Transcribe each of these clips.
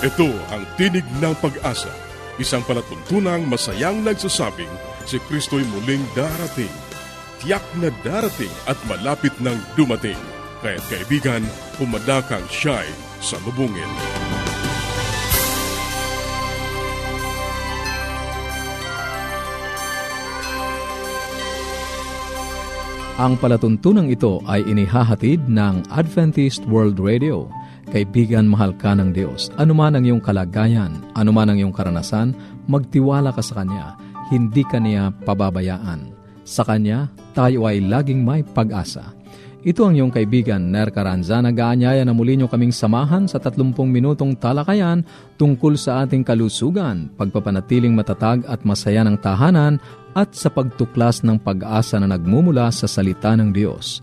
Ito ang tinig ng pag-asa, isang palatuntunang masayang nagsasabing si Kristo'y muling darating. Tiyak na darating at malapit nang dumating. Kaya't kaibigan, pumadakang siya'y salubungin. Ang palatuntunang ito ay inihahatid ng Adventist World Radio. Kaibigan, mahal ka ng Diyos. Anuman ang iyong kalagayan, anuman ang iyong karanasan, magtiwala ka sa Kanya. Hindi ka niya pababayaan. Sa Kanya, tayo ay laging may pag-asa. Ito ang iyong kaibigan, Ner Caranza, nag-aanyaya na muli niyo kaming samahan sa 30 minutong talakayan tungkol sa ating kalusugan, pagpapanatiling matatag at masaya ng tahanan, at sa pagtuklas ng pag-asa na nagmumula sa salita ng Diyos.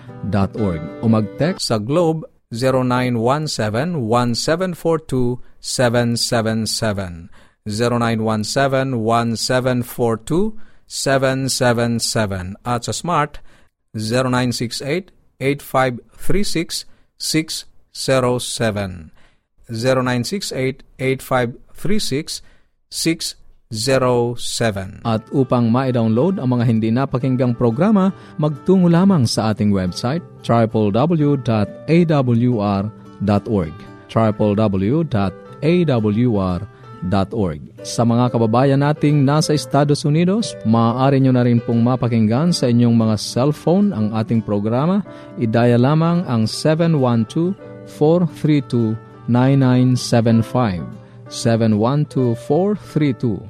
O mag-text sa Globe 0917-1742-777. 0917-1742-777 at sa Smart 0968-8536-607 0968-8536-607 at upang ma-download ang mga hindi napakinggang programa, magtungo lamang sa ating website www.awr.org www.awr.org. Sa mga kababayan nating nasa Estados Unidos, maaari nyo na rin pong mapakinggan sa inyong mga cellphone ang ating programa. I-dial lamang ang 712-432-9975. 712-432-9975.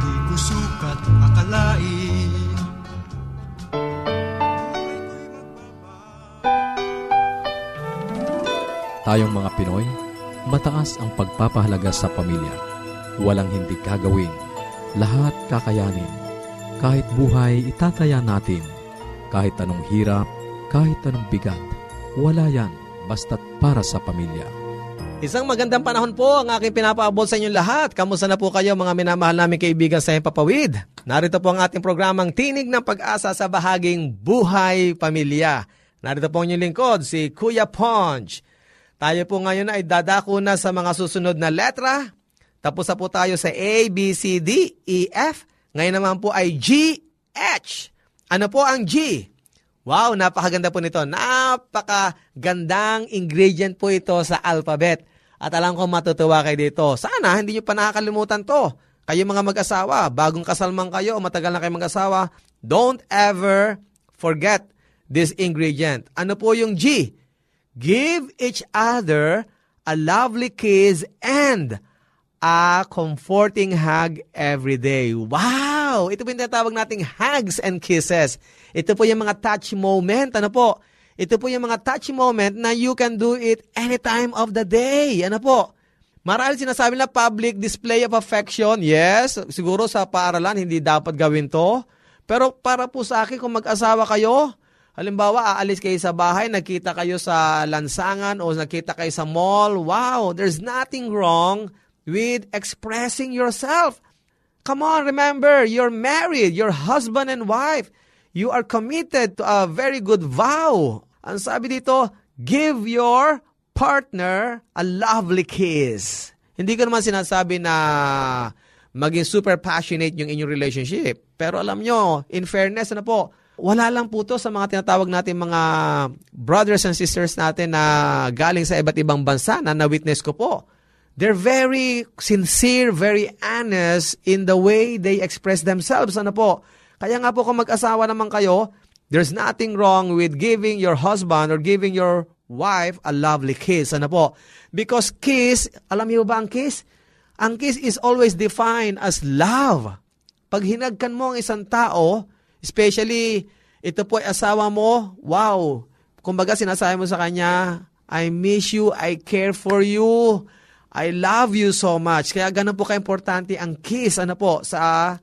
Di ko sukat akalain. Tayong mga Pinoy, mataas ang pagpapahalaga sa pamilya. Walang hindi kagawin, lahat kakayanin. Kahit buhay, itataya natin. Kahit anong hirap, kahit anong bigat, wala yan basta't para sa pamilya. Isang magandang panahon po ang aking pinapaabot sa inyong lahat. Kamusta na po kayo mga minamahal namin kaibigan sa Himpapawid? Narito po ang ating programang Tinig ng Pag-asa sa bahaging Buhay Pamilya. Narito po ang inyong lingkod, si Kuya Ponch. Tayo po ngayon ay dadako na sa mga susunod na letra. Tapos na po tayo sa A, B, C, D, E, F. Ngayon naman po ay G, H. Ano po ang G? Wow, napakaganda po nito. Napakagandang ingredient po ito sa alphabet. At alam ko matutuwa kayo dito. Sana hindi nyo pa nakakalimutan to. Kayo mga mag-asawa, bagong kasal man kayo o matagal na kayo mag-asawa, don't ever forget this ingredient. Ano po yung G? Give each other a lovely kiss and a comforting hug every day. Wow! Ito po yung tinatawag nating hugs and kisses. Ito po yung mga touchy moment. Ano po? Ito po yung mga touchy moment na you can do it any time of the day. Ano po? Marahil sinasabi na public display of affection. Yes, siguro sa paaralan hindi dapat gawin to. Pero para po sa akin kung mag-asawa kayo, halimbawa, aalis kayo sa bahay, nakita kayo sa lansangan o nakita kayo sa mall. Wow, there's nothing wrong with expressing yourself. Come on, remember, you're married, you're husband and wife. You are committed to a very good vow. Ang sabi dito, give your partner a lovely kiss. Hindi ko naman sinasabi na maging super passionate yung inyong relationship. Pero alam nyo, in fairness, ano po, wala lang po to sa mga tinatawag natin mga brothers and sisters natin na galing sa iba't ibang bansa na na-witness ko po. They're very sincere, very honest in the way they express themselves. Ano po? Kaya nga po kung mag-asawa naman kayo, there's nothing wrong with giving your husband or giving your wife a lovely kiss. Ano po? Because kiss, alam niyo ba ang kiss? Ang kiss is always defined as love. Pag hinagkan mo ang isang tao, especially, ito po ay asawa mo, wow, kumbaga sinasabi mo sa kanya, I miss you, I care for you, I love you so much. Kaya ganun po ka-importante ang kiss, ano po, sa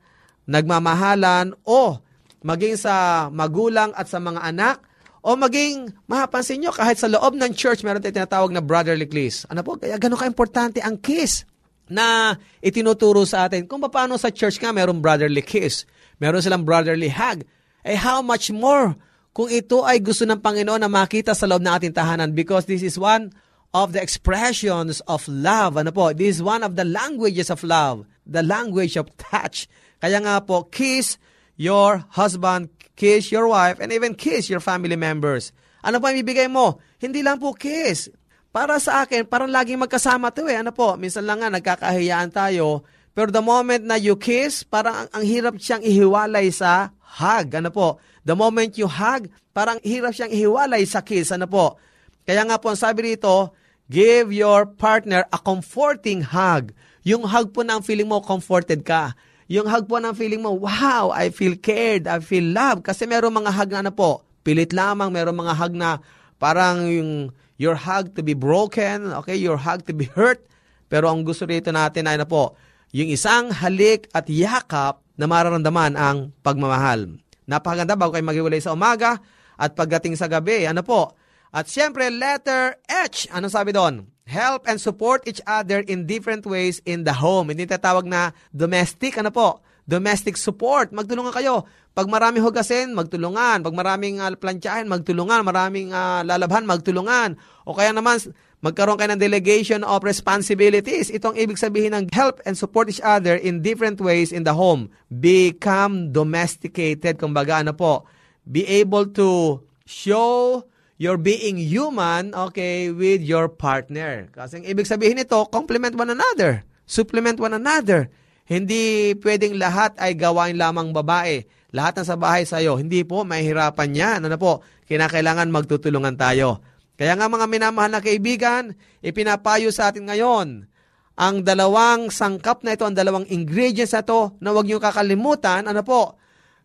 nagmamahalan o maging sa magulang at sa mga anak o maging, mapapansin nyo, kahit sa loob ng church, meron tayo tinatawag na brotherly kiss. Ano po, kaya ganun ka-importante ang kiss na itinuturo sa atin. Kung paano sa church nga, meron brotherly kiss. Meron silang brotherly hug. Eh, how much more kung ito ay gusto ng Panginoon na makita sa loob ng ating tahanan? Because this is one of the expressions of love. Ano po? This is one of the languages of love. The language of touch. Kaya nga po, kiss your husband, kiss your wife, and even kiss your family members. Ano po ang ibibigay mo? Hindi lang po kiss. Para sa akin, parang laging magkasama ito eh. Ano po? Minsan lang nga, nagkakahiyaan tayo. Pero the moment na you kiss, parang ang hirap siyang ihiwalay sa hug. Ano po? The moment you hug, parang hirap siyang ihiwalay sa kiss. Ano po? Kaya nga po, ang sabi rito, give your partner a comforting hug. Yung hug po na ang feeling mo, comforted ka. Yung hug po na ang feeling mo, wow, I feel cared, I feel loved. Kasi meron mga hug na ano po, pilit lamang, meron mga hug na parang yung your hug to be broken, okay, your hug to be hurt. Pero ang gusto rito natin ay ano po, yung isang halik at yakap na mararamdaman ang pagmamahal. Napakaganda bago kayo maghiwalay sa umaga at pagdating sa gabi. Ano po? At syempre, letter H. Anong sabi doon? Help and support each other in different ways in the home. Hindi tatawag na domestic. Ano po? Domestic support. Magtulungan kayo. Pag maraming hugasin, magtulungan. Pag maraming plantsahin, magtulungan. Maraming lalabhan, magtulungan. O kaya naman, magkaroon kayo ng delegation of responsibilities. Ito ang ibig sabihin ng help and support each other in different ways in the home. Become domesticated. Kumbaga, ano po, be able to show your being human, okay, with your partner. Kasi ang ibig sabihin nito, complement one another. Supplement one another. Hindi pwedeng lahat ay gawain lamang babae. Lahat ng sa bahay sa'yo. Hindi po, mahihirapan yan. Ano po, kinakailangan magtutulungan tayo. Kaya nga mga minamahal na kaibigan, ipinapayo sa atin ngayon ang dalawang sangkap na ito, ang dalawang ingredients na ito na huwag niyo kakalimutan. Ano po?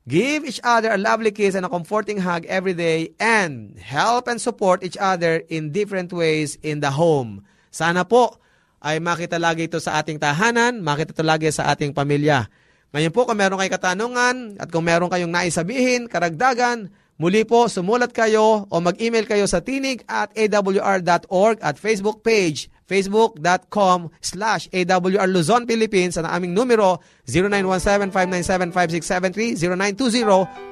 Give each other a lovely kiss and a comforting hug every day and help and support each other in different ways in the home. Sana po ay makita lagi ito sa ating tahanan, makita ito lagi sa ating pamilya. Ngayon po kung meron kayong katanungan at kung meron kayong naisabihin, karagdagan, muli po, sumulat kayo o mag-email kayo sa tinig@awr.org at Facebook page, facebook.com/awrluzonphilippines at ang aming numero 0917-597-5673,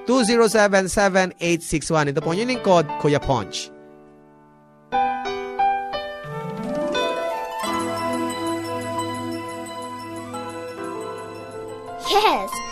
0920-207-7861. Ito po yung lingkod, Kuya Ponch. Yes!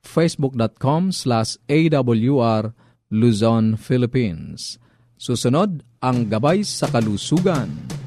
facebook.com/awr Luzon, Philippines. Susunod ang Gabay sa Kalusugan.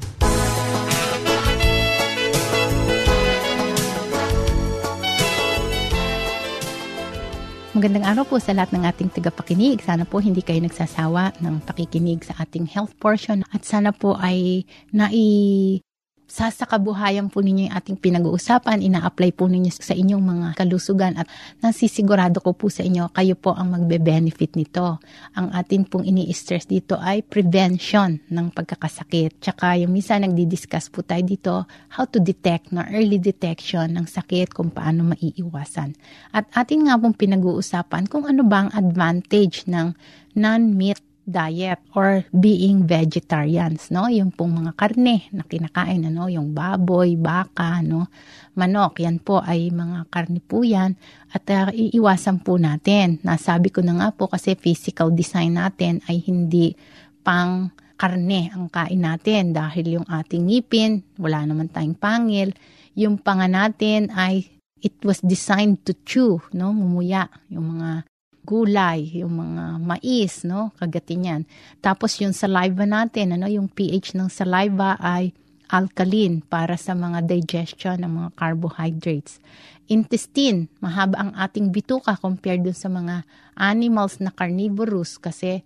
Magandang araw po sa lahat ng ating tagapakinig. Sana po hindi kayo nagsasawa ng pakikinig sa ating health portion at sana po ay naisasakabuhayan po ninyo yung ating pinag-uusapan, ina-apply po ninyo sa inyong mga kalusugan at nasisigurado ko po sa inyo, kayo po ang magbe-benefit nito. Ang atin pong ini-stress dito ay prevention ng pagkakasakit. Tsaka yung minsan nagdi-discuss po tayo dito how to detect na early detection ng sakit kung paano maiiwasan. At atin nga pong pinag-uusapan kung ano ba ang advantage ng non-meat diet or being vegetarians, no? Yung pong mga karne na kinakain, ano? Yung baboy, baka, no? Manok, yan po ay mga karne po yan at iiwasan po natin. Nasabi ko na nga po kasi physical design natin ay hindi pang karne ang kain natin dahil yung ating ngipin, wala naman tayong pangil. Yung panga natin ay it was designed to chew, no? Ngumuya, yung mga gulay, yung mga mais, no? Kagatin yan. Tapos yung saliva natin, ano? Yung pH ng saliva ay alkaline para sa mga digestion ng mga carbohydrates. Intestine, mahaba ang ating bituka compared dun sa mga animals na carnivorous kasi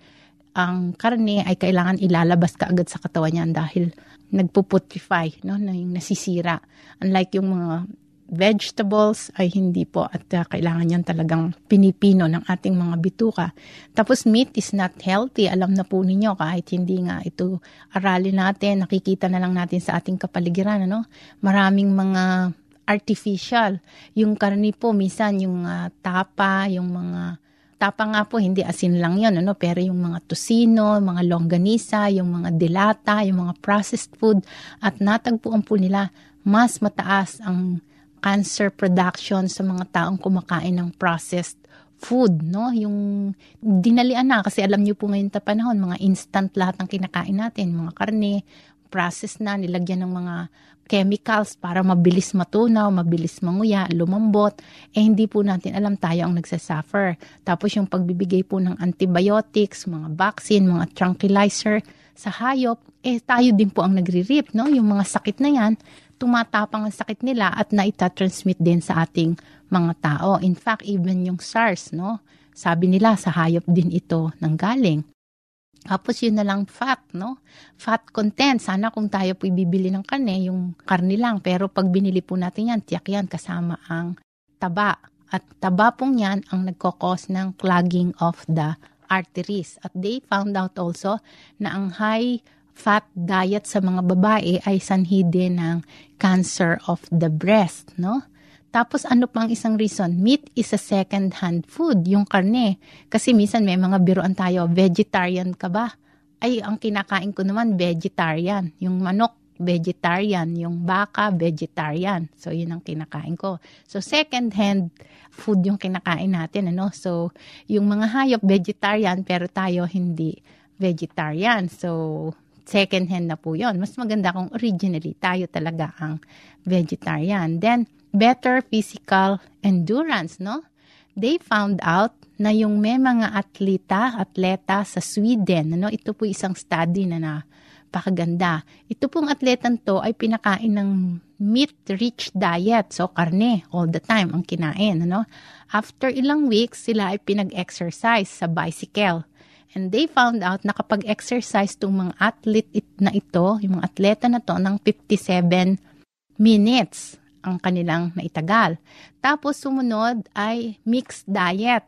ang karne ay kailangan ilalabas ka agad sa katawan niyan dahil nagpuputrefy, no? Nasisira. Unlike yung mga vegetables ay hindi po at kailangan yan talagang pinipino ng ating mga bituka. Tapos meat is not healthy. Alam na po ninyo kahit hindi nga ito aralin natin, nakikita na lang natin sa ating kapaligiran, ano? Maraming mga artificial. Yung karne po minsan yung tapa, yung mga tapa nga po, hindi asin lang yun, ano? Pero yung mga tosino, mga longganisa, yung mga dilata, yung mga processed food at natagpuan po nila mas mataas ang cancer production sa mga taong kumakain ng processed food, no? Yung dinalian na kasi alam niyo po ngayon ta panahon, mga instant lahat ng kinakain natin, mga karne, processed na, nilagyan ng mga chemicals para mabilis matunaw, mabilis manguya, lumambot, hindi po natin alam tayo ang nagsasuffer. Tapos yung pagbibigay po ng antibiotics, mga vaccine, mga tranquilizer sa hayop, tayo din po ang nagre-rip, no? Yung mga sakit na yan, tumatapang ang sakit nila at naitatransmit din sa ating mga tao. In fact, even yung SARS, no? Sabi nila sa hayop din ito nanggaling. Tapos yun na lang fat, no? Fat content. Sana kung tayo po ibibili ng karne, yung karne lang. Pero pag binili po natin yan, tiyak yan kasama ang taba. At taba pong yan ang nagkakos ng clogging of the arteries. At they found out also na ang high fat diet sa mga babae ay sanhidin ng cancer of the breast, no? Tapos ano pang isang reason? Meat is a second-hand food, yung karne. Kasi minsan may mga biruan tayo, vegetarian ka ba? Ay, ang kinakain ko naman, vegetarian. Yung manok, vegetarian. Yung baka, vegetarian. So, yun ang kinakain ko. So, second-hand food yung kinakain natin, ano? So, yung mga hayop, vegetarian, pero tayo hindi vegetarian. So, second hand na po yun. Mas maganda kung originally tayo talaga ang vegetarian. Then, better physical endurance, no? They found out na yung may mga atleta sa Sweden, ano? Ito po isang study na napakaganda. Ito pong atletan to ay pinakain ng meat-rich diet. So, karne all the time ang kinain, ano? After ilang weeks, sila ay pinag-exercise sa bicycle. And they found out na kapag exercise itong mga athlete na ito, yung mga atleta na to, ng 57 minutes ang kanilang naitagal. Tapos sumunod ay mixed diet,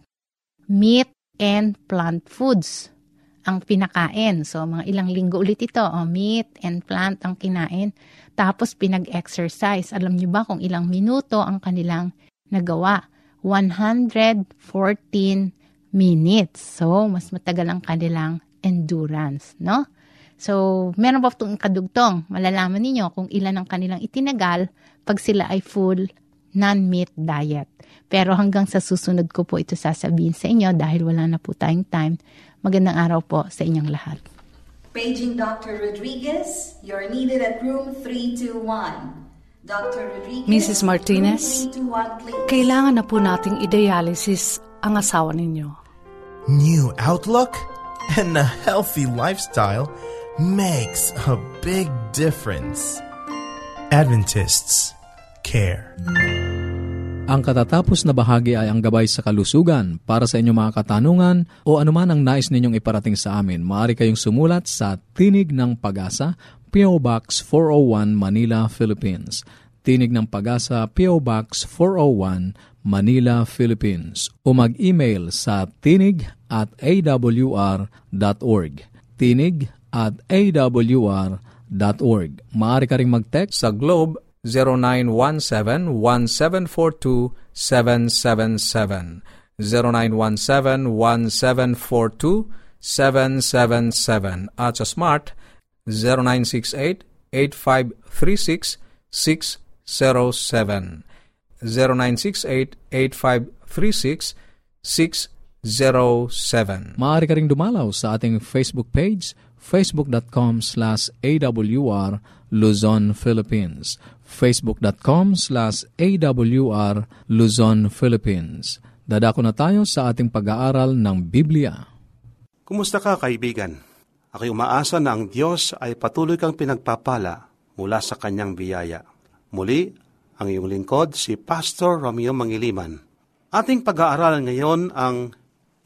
meat and plant foods ang pinakain. So mga ilang linggo ulit ito, meat and plant ang kinain. Tapos pinag-exercise. Alam niyo ba kung ilang minuto ang kanilang nagawa? 114 minutes. So, mas matagal ang kanilang endurance, no? So, meron ba itong kadugtong? Malalaman ninyo kung ilan ang kanilang itinagal pag sila ay full non-meat diet. Pero hanggang sa susunod ko po ito sasabihin sa inyo dahil wala na po tayong time. Magandang araw po sa inyong lahat. Paging Dr. Rodriguez, you're needed at room 321. Dr. Rodriguez, Mrs. Martinez, kailangan na po nating i-dialysis ang asawa ninyo. New outlook and a healthy lifestyle makes a big difference. Adventists care. Ang katatapos na bahagi ay ang gabay sa kalusugan. Para sa inyong mga katanungan o anuman ang nais ninyong iparating sa amin, maaari kayong sumulat sa Tinig ng Pag-asa, P.O. Box 401, Manila, Philippines. Tinig ng Pag-asa, P.O. Box 401, Manila, Philippines. O mag-email sa tinig@awr.org. Tinig@awr.org. Maaari ka ring mag-text sa Globe 0917-1742-777. 0917-1742-777. At sa Smart 0968-8536-607. 0968-8536-607. Maaari ka ring dumalaw sa ating Facebook page, facebook.com/awr Luzon, Philippines. facebook.com/awr Luzon, Philippines. Dadako na tayo sa ating pag-aaral ng Biblia. Kumusta ka, kaibigan? Ako'y umaasa na ang Diyos ay patuloy kang pinagpapala mula sa kanyang biyaya. Muli, ang iyong lingkod, si Pastor Romeo Mangiliman. Ating pag-aaralan ngayon ang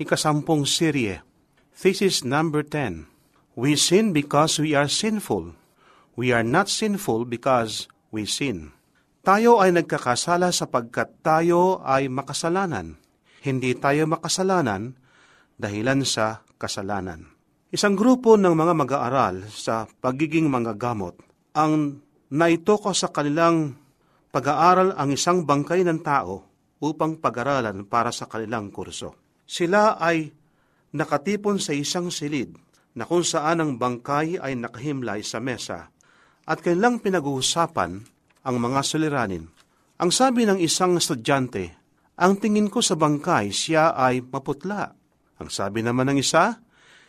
10th serye, Thesis number 10. We sin because we are sinful. We are not sinful because we sin. Tayo ay nagkakasala sapagkat tayo ay makasalanan. Hindi tayo makasalanan dahilan sa kasalanan. Isang grupo ng mga mag-aaral sa pagiging manggagamot ang naitoko sa kanilang pag-aaral ang isang bangkay ng tao upang pag-aralan para sa kanilang kurso. Sila ay nakatipon sa isang silid na kung saan ang bangkay ay nakahimlay sa mesa at kanilang pinag-uusapan ang mga suliranin. Ang sabi ng isang estudyante, ang tingin ko sa bangkay, siya ay maputla. Ang sabi naman ng isa,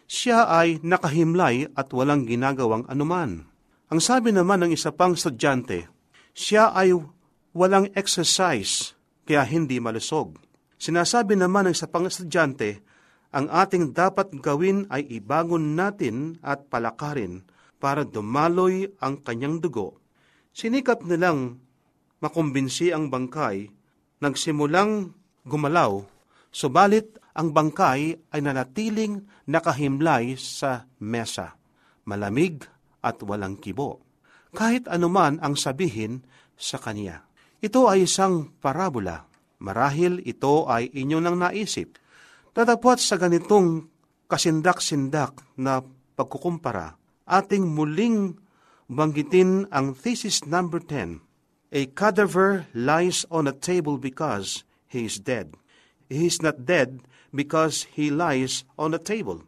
siya ay nakahimlay at walang ginagawang anuman. Ang sabi naman ng isa pang estudyante, siya ay walang exercise, kaya hindi malusog. Sinasabi naman ng isa pang estudyante, ang ating dapat gawin ay ibangon natin at palakarin para dumaloy ang kanyang dugo. Sinikap nilang makumbinsi ang bangkay, nagsimulang gumalaw, subalit ang bangkay ay nanatiling nakahimlay sa mesa, malamig at walang kibo, kahit anuman ang sabihin sa kanya. Ito ay isang parabola. Marahil ito ay inyo nang naisip. Tatapwat sa ganitong kasindak-sindak na pagkukumpara, ating muling banggitin ang thesis number 10. A cadaver lies on a table because he is dead. He is not dead because he lies on a table.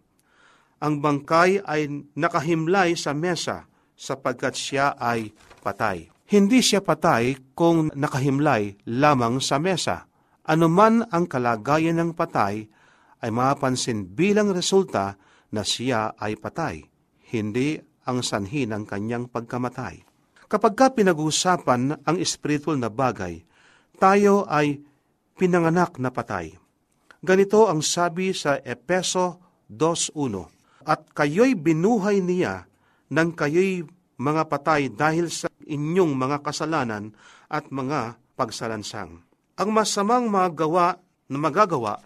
Ang bangkay ay nakahimlay sa mesa sapagkat siya ay patay. Hindi siya patay kung nakahimlay lamang sa mesa. Anuman ang kalagayan ng patay ay mapapansin bilang resulta na siya ay patay, hindi ang sanhi ng kanyang pagkamatay. Kapag ka pinag-uusapan ang spiritual na bagay, tayo ay pinanganak na patay. Ganito ang sabi sa Efeso 2:1, at kayo'y binuhay niya nang kayo'y mga patay dahil sa inyong mga kasalanan at mga pagsalansang. Ang masamang magagawa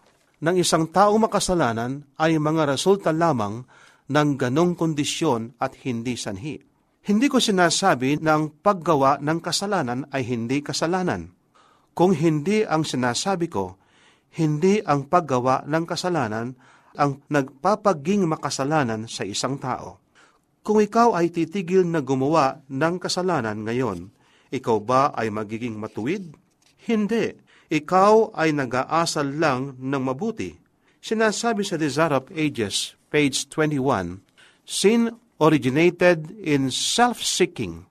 ng isang tao makasalanan ay mga resulta lamang ng ganong kondisyon at hindi sanhi. Hindi ko sinasabi na ang paggawa ng kasalanan ay hindi kasalanan. Kung hindi ang sinasabi ko, hindi ang paggawa ng kasalanan ang nagpapaging makasalanan sa isang tao. Kung ikaw ay titigil na gumawa ng kasalanan ngayon, ikaw ba ay magiging matuwid? Hindi. Ikaw ay nag-aasal lang ng mabuti. Sinasabi sa Desarap Ages, page 21, Sin originated in self-seeking.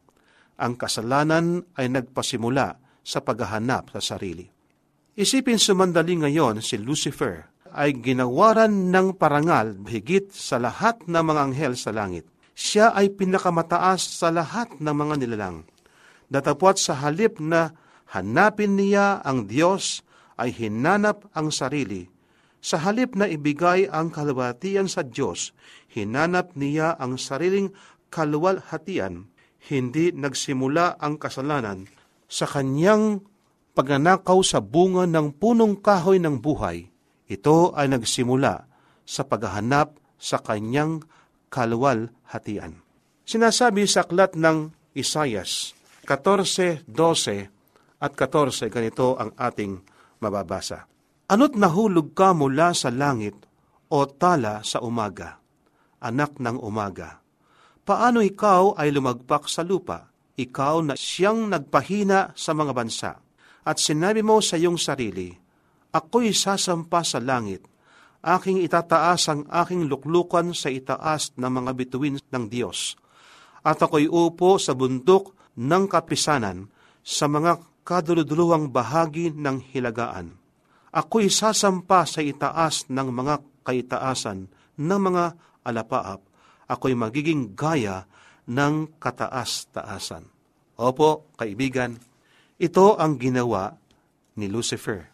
Ang kasalanan ay nagpasimula sa paghahanap sa sarili. Isipin sumandali ngayon si Lucifer ay ginawaran ng parangal higit sa lahat ng mga anghel sa langit. Siya ay pinakamataas sa lahat ng mga nilalang. Datapwat sa halip na hanapin niya ang Diyos ay hinanap ang sarili. Sa halip na ibigay ang kaluwalhatian sa Diyos, hinanap niya ang sariling kaluwalhatian. Hindi nagsimula ang kasalanan sa kanyang pagnanakaw sa bunga ng punong kahoy ng buhay. Ito ay nagsimula sa paghahanap sa kanyang kaluwalhatian. Sinasabi sa aklat ng Isaias 14:12 at 14, ganito ang ating mababasa. Ano't nahulog ka mula sa langit o tala sa umaga, anak ng umaga? Paano ikaw ay lumagpak sa lupa, ikaw na siyang nagpahina sa mga bansa? At sinabi mo sa iyong sarili, ako'y sasampa sa langit, aking itataas ang aking luklukan sa itaas ng mga bituin ng Diyos. At ako'y upo sa bundok ng kapisanan sa mga kaduluduluhang bahagi ng hilagaan. Ako'y sasampa sa itaas ng mga kaitaasan ng mga alapaap. Ako'y magiging gaya ng kataas-taasan. Opo, kaibigan, ito ang ginawa ni Lucifer,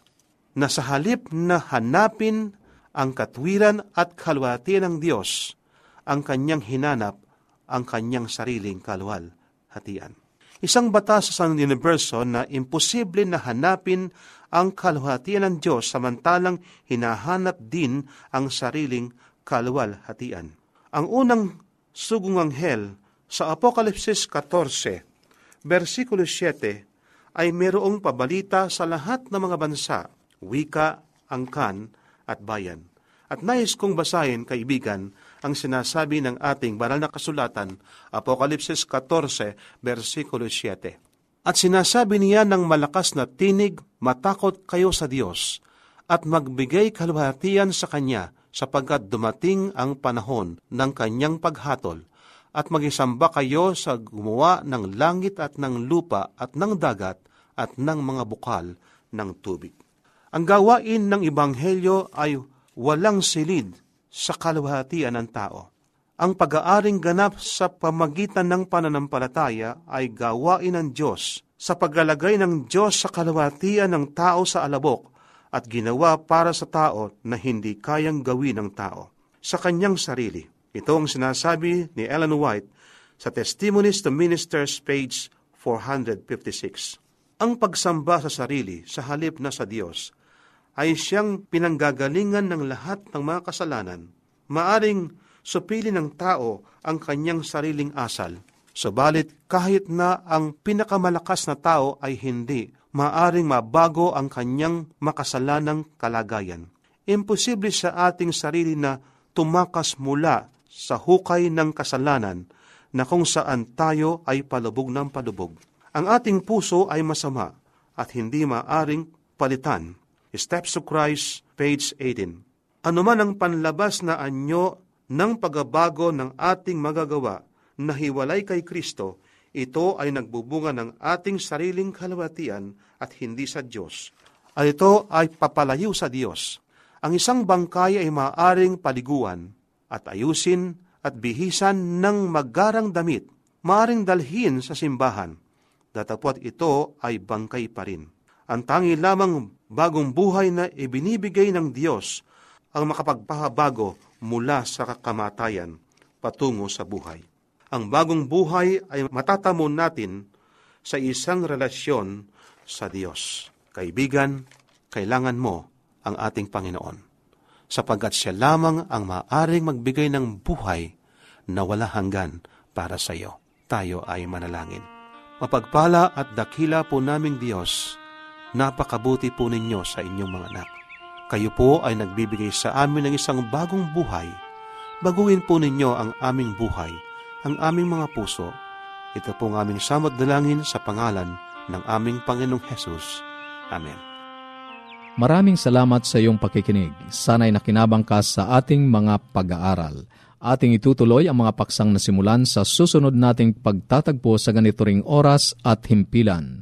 na sa halip na hanapin ang katwiran at kaluwalhatian ng Diyos, ang kanyang hinanap, ang kanyang sariling kaluwalhatian. Isang batas sa universo na imposible na hanapin ang kaluwalhatian ng Diyos samantalang hinahanap din ang sariling kaluwalhatian. Ang unang sugong anghel sa Apokalipsis 14, versikulo 7, ay mayroong pabalita sa lahat ng mga bansa, wika, angkan, at bayan. At nais kong basahin, kaibigan, ang sinasabi ng ating banal na kasulatan, Apokalipsis 14, versikulo 7. At sinasabi niya ng malakas na tinig, matakot kayo sa Diyos, at magbigay kaluwalhatian sa Kanya, sapagkat dumating ang panahon ng kanyang paghatol, at magisamba kayo sa gumawa ng langit at ng lupa at ng dagat at ng mga bukal ng tubig. Ang gawain ng Ebanghelyo ay walang silid sa kaluwalhatian ng tao. Ang pag-aaring ganap sa pamagitan ng pananampalataya ay gawain ng Diyos sa paglalagay ng Diyos sa kaluwalhatian ng tao sa alabok, at ginawa para sa tao na hindi kayang gawin ng tao, sa kanyang sarili. Ito ang sinasabi ni Ellen White sa Testimonies to Ministers, page 456. Ang pagsamba sa sarili sa halip na sa Diyos ay siyang pinanggagalingan ng lahat ng mga kasalanan. Maaring supili ng tao ang kanyang sariling asal, subalit kahit na ang pinakamalakas na tao ay hindi maaring mabago ang kanyang makasalanang kalagayan. Imposible sa ating sarili na tumakas mula sa hukay ng kasalanan na kung saan tayo ay palubog ng palubog. Ang ating puso ay masama at hindi maaring palitan. Steps to Christ, page 18. Anuman ang panlabas na anyo ng pagbabago ng ating magagawa na hiwalay kay Kristo, ito ay nagbubunga ng ating sariling kaluwalhatian at hindi sa Diyos. At ito ay papalayo sa Diyos. Ang isang bangkay ay maaaring paliguan at ayusin at bihisan ng magarang damit, maaaring dalhin sa simbahan. Datapwat ito ay bangkay pa rin. Ang tangi lamang bagong buhay na ibinibigay ng Diyos ang makapagpahabago mula sa kamatayan patungo sa buhay. Ang bagong buhay ay matatamo natin sa isang relasyon sa Diyos. Kaibigan, kailangan mo ang ating Panginoon, sapagkat siya lamang ang maaaring magbigay ng buhay na wala hanggan para sa iyo. Tayo ay manalangin. Mapagpala at dakila po naming Diyos, napakabuti po ninyo sa inyong mga anak. Kayo po ay nagbibigay sa amin ng isang bagong buhay. Baguhin po ninyo ang aming buhay, ang aming mga puso. Ito po ang aming samot dalangin sa pangalan ng aming Panginoong Hesus. Amen. Maraming salamat sa iyong pakikinig. Sana'y nakinabang ka sa ating mga pag-aaral. Ating itutuloy ang mga paksang nasimulan sa susunod nating pagtatagpo sa ganito ring oras at himpilan.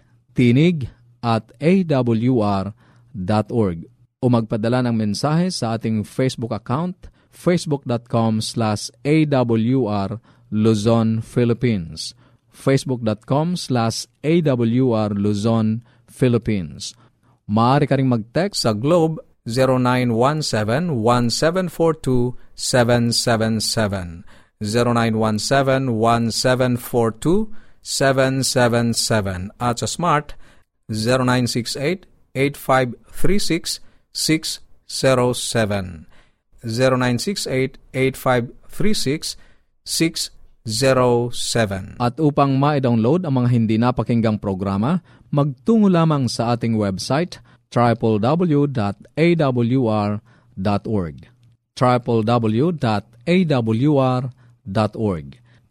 tinig@awr.org o magpadala ng mensahe sa ating Facebook account, facebook.com/awr Luzon, Philippines, facebook.com/awr Luzon, Philippines. Maaari ka ring mag-text sa Globe 0917-1742-777, 0917-1742-777, at sa Smart 0968-8536-607, 0968-8536-607. At upang ma-download ang mga hindi napakinggang programa, magtungo lamang sa ating website www.awr.org, www.awr.org.